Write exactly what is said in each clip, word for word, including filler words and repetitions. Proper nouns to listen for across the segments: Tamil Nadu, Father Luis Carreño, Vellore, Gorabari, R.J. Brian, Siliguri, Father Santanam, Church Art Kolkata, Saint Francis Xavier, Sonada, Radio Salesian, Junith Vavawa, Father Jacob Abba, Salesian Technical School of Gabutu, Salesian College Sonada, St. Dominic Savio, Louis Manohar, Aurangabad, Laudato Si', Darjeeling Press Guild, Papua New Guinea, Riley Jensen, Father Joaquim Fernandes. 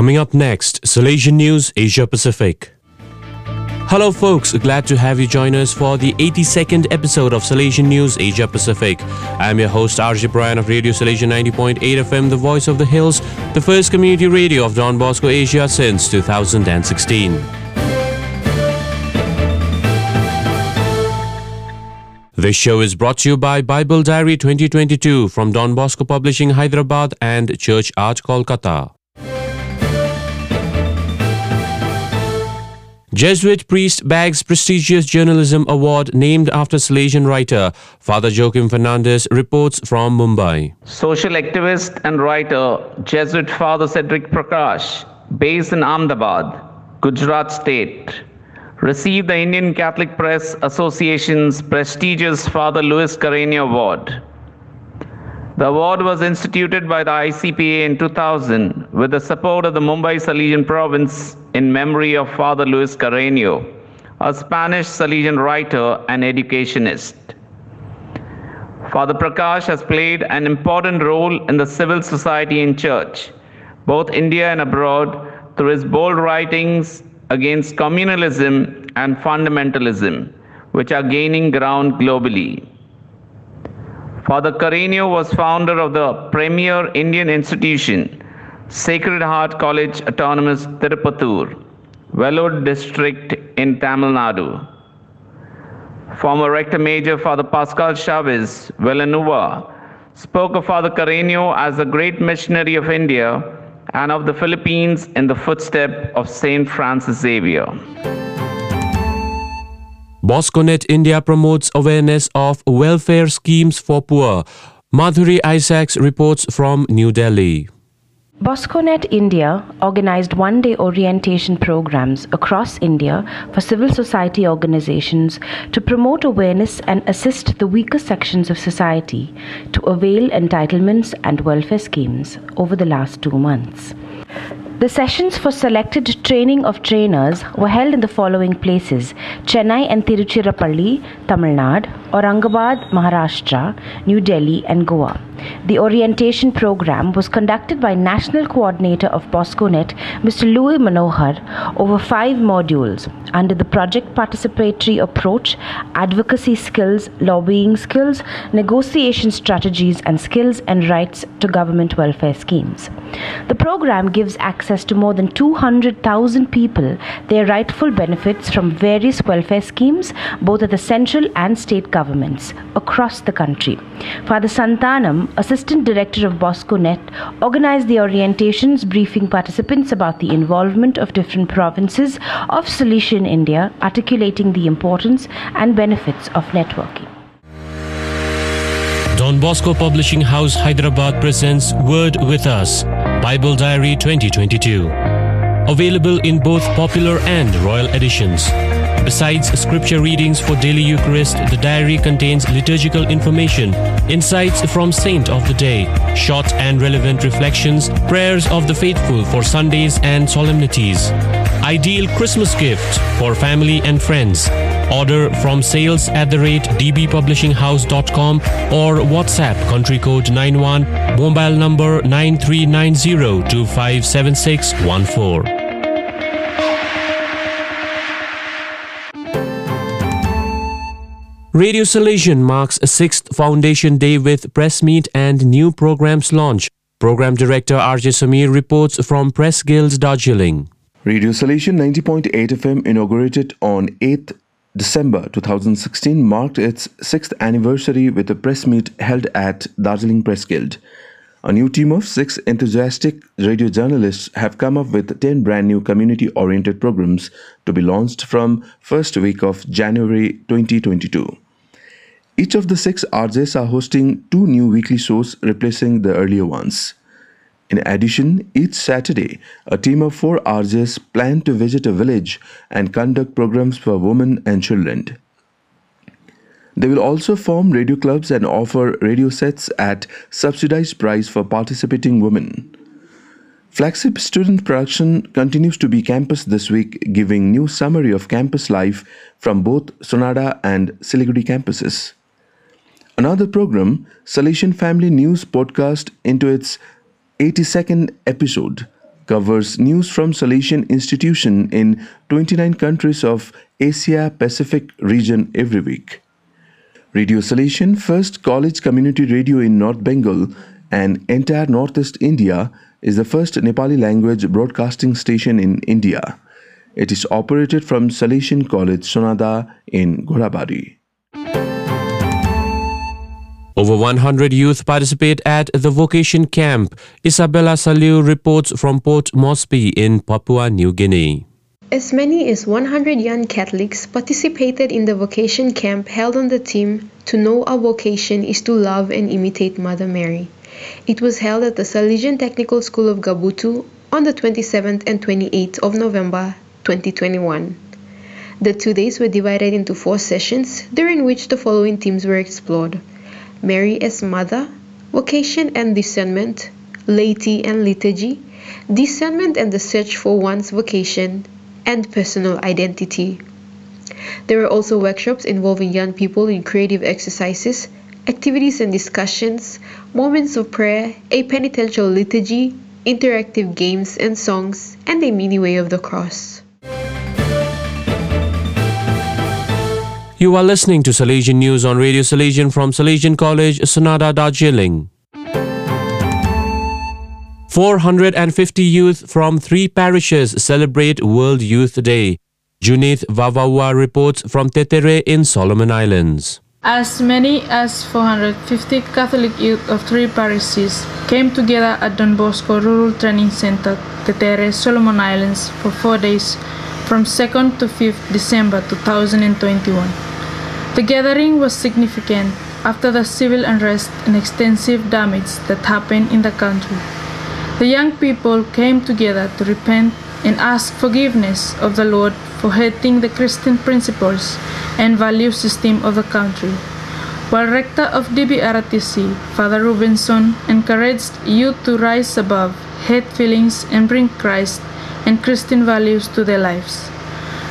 Coming up next, Salesian News Asia Pacific. Hello folks, glad to have you join us for the eighty-second episode of Salesian News Asia Pacific. I'm your host R J Brian of Radio Salesian ninety point eight F M, the voice of the hills, the first community radio of Don Bosco Asia since two thousand sixteen. This show is brought to you by Bible Diary twenty twenty-two from Don Bosco Publishing Hyderabad and Church Art Kolkata. Jesuit priest bags prestigious journalism award named after Salesian writer. Father Joaquim Fernandes reports from Mumbai. Social activist and writer Jesuit Father Cedric Prakash, based in Ahmedabad, Gujarat state, received the Indian Catholic Press Association's prestigious Father Luis Carreño award. The award was instituted by the I C P A in two thousand with the support of the Mumbai Salesian province in memory of Father Luis Carreño, a Spanish Salesian writer and educationist. Father Prakash has played an important role in the civil society and church, both India and abroad, through his bold writings against communalism and fundamentalism, which are gaining ground globally. Father Carreño was founder of the premier Indian institution, Sacred Heart College Autonomous Tirupattur, Vellore district in Tamil Nadu. Former Rector Major Father Pascal Chavez Villanueva spoke of Father Carreño as a great missionary of India and of the Philippines in the footstep of Saint Francis Xavier. BoscoNet India promotes awareness of welfare schemes for poor. Madhuri Isaacs reports from New Delhi. BoscoNet India organized one-day orientation programs across India for civil society organizations to promote awareness and assist the weaker sections of society to avail entitlements and welfare schemes over the last two months. The sessions for selected training of trainers were held in the following places: Chennai and Tiruchirappalli, Tamil Nadu, Aurangabad, Maharashtra, New Delhi and Goa. The orientation program was conducted by National Coordinator of BoscoNet, Mister Louis Manohar, over five modules under the project participatory approach, advocacy skills, lobbying skills, negotiation strategies and skills and rights to government welfare schemes. The program gives access to more than two hundred thousand people their rightful benefits from various welfare schemes, both at the central and state governments across the country. Father Santanam, Assistant Director of BoscoNet, organized the orientations, briefing participants about the involvement of different provinces of Salesian India, articulating the importance and benefits of networking. Don Bosco Publishing House, Hyderabad presents Word With Us, Bible Diary twenty twenty-two. Available in both popular and royal editions. Besides scripture readings for daily Eucharist, the diary contains liturgical information, insights from Saint of the Day, short and relevant reflections, prayers of the faithful for Sundays and solemnities. Ideal Christmas gift for family and friends. Order from sales at the rate d b publishing house dot com or WhatsApp country code nine one, mobile number nine three nine zero two five seven six one four. Radio Salesian marks a sixth Foundation Day with press meet and new programs launch. Program Director R J Sameer reports from Press Guild, Darjeeling. Radio Salesian ninety point eight F M, inaugurated on eighth December two thousand sixteen, marked its sixth anniversary with a press meet held at Darjeeling Press Guild. A new team of six enthusiastic radio journalists have come up with ten brand new community-oriented programs to be launched from first week of January twenty twenty-two. Each of the six R Js are hosting two new weekly shows, replacing the earlier ones. In addition, each Saturday, a team of four R Js plan to visit a village and conduct programs for women and children. They will also form radio clubs and offer radio sets at subsidized price for participating women. Flagship student production continues to be Campus This Week, giving new summary of campus life from both Sonada and Siliguri campuses. Another program, Salesian Family News Podcast, into its eighty-second episode, covers news from Salesian institution in twenty-nine countries of Asia-Pacific region every week. Radio Salesian, first college community radio in North Bengal and entire Northeast India, is the first Nepali language broadcasting station in India. It is operated from Salesian College Sonada in Gorabari. Over one hundred youth participate at the vocation camp. Isabella Salu reports from Port Moresby in Papua New Guinea. As many as one hundred young Catholics participated in the vocation camp held on the theme, "To know our vocation is to love and imitate Mother Mary." It was held at the Salesian Technical School of Gabutu on the twenty-seventh and twenty-eighth of November twenty twenty-one. The two days were divided into four sessions, during which the following themes were explored: Mary as Mother, Vocation and Discernment, Laity and Liturgy, Discernment and the Search for One's Vocation, and Personal Identity. There were also workshops involving young people in creative exercises, activities and discussions, moments of prayer, a penitential liturgy, interactive games and songs, and a mini way of the cross. You are listening to Salesian News on Radio Salesian from Salesian College, Sonada, Darjeeling. four hundred fifty youth from three parishes celebrate World Youth Day. Junith Vavawa reports from Tetere in Solomon Islands. As many as four hundred fifty Catholic youth of three parishes came together at Don Bosco Rural Training Center, Tetere, Solomon Islands for four days from second to fifth December two thousand twenty-one. The gathering was significant after the civil unrest and extensive damage that happened in the country. The young people came together to repent and ask forgiveness of the Lord for hating the Christian principles and value system of the country. While Rector of D B R T C, Father Robinson, encouraged youth to rise above hate feelings and bring Christ and Christian values to their lives.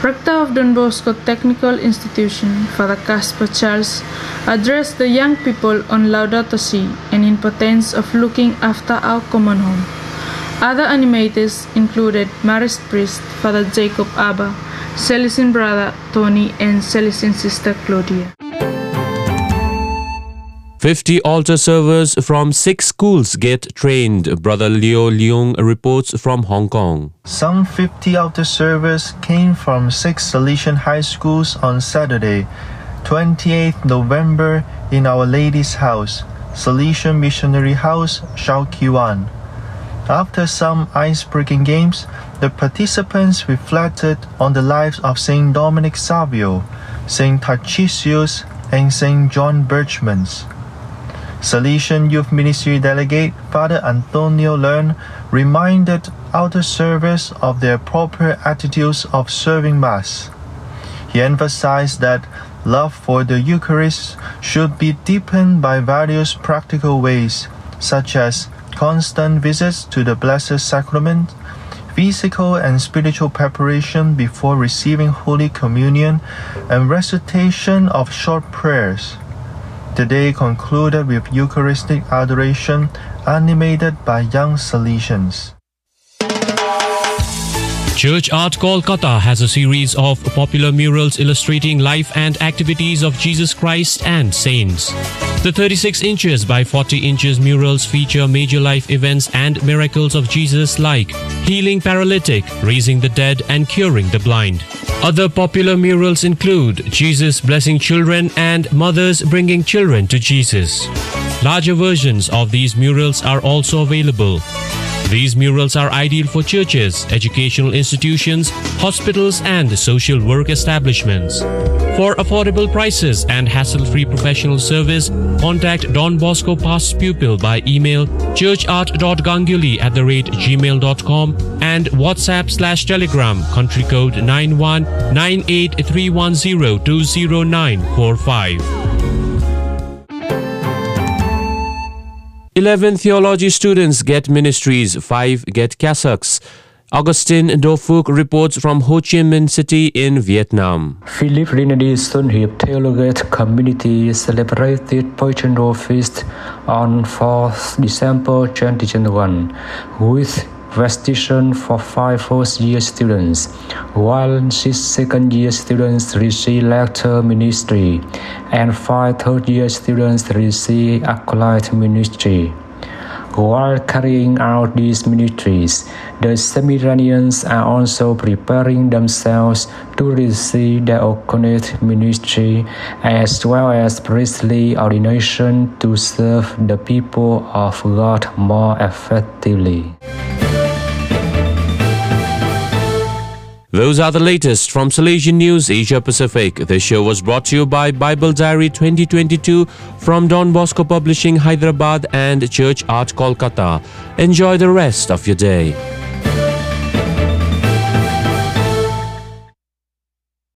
Rector of Don Bosco Technical Institution, Father Caspar Charles, addressed the young people on Laudato Si and importance of looking after our common home. Other animators included Marist Priest, Father Jacob Abba, Salesian Brother Tony, and Salesian Sister Claudia. fifty altar servers from six schools get trained. Brother Leo Leung reports from Hong Kong. Some fifty altar servers came from six Salesian high schools on Saturday, twenty-eighth November, in Our Lady's House, Salesian Missionary House, Shao Kiwan. After some ice-breaking games, the participants reflected on the lives of Saint Dominic Savio, Saint Tarchisius, and Saint John Birchmans. Salesian Youth Ministry Delegate Father Antonio Learn reminded outer servers of their proper attitudes of serving Mass. He emphasized that love for the Eucharist should be deepened by various practical ways, such as constant visits to the Blessed Sacrament, physical and spiritual preparation before receiving Holy Communion, and recitation of short prayers. The day concluded with Eucharistic adoration animated by young Salesians. Church Art Kolkata has a series of popular murals illustrating life and activities of Jesus Christ and saints. The thirty-six inches by forty inches murals feature major life events and miracles of Jesus, like healing paralytic, raising the dead, and curing the blind. Other popular murals include Jesus blessing children and mothers bringing children to Jesus. Larger versions of these murals are also available. These murals are ideal for churches, educational institutions, hospitals, and social work establishments. For affordable prices and hassle-free professional service, contact Don Bosco past pupil by email churchart dot ganguly at the rate gmail dot com and WhatsApp slash Telegram country code nine one nine eight three one zero two zero nine four five. eleven theology students get ministries, five get cassocks. Augustin Dofuk reports from Ho Chi Minh City in Vietnam. Philip Rinaldi Sunhip Theologate Community celebrated Patron Feast on fourth December twenty twenty-one with vestige for five first-year students, while six second-year students receive lecture ministry, and five third-year students receive acolyte ministry. While carrying out these ministries, the seminarians are also preparing themselves to receive the acolyte ministry as well as priestly ordination to serve the people of God more effectively. Those are the latest from Salesian News Asia Pacific. This show was brought to you by Bible Diary twenty twenty-two from Don Bosco Publishing Hyderabad and Church Art Kolkata. Enjoy the rest of your day.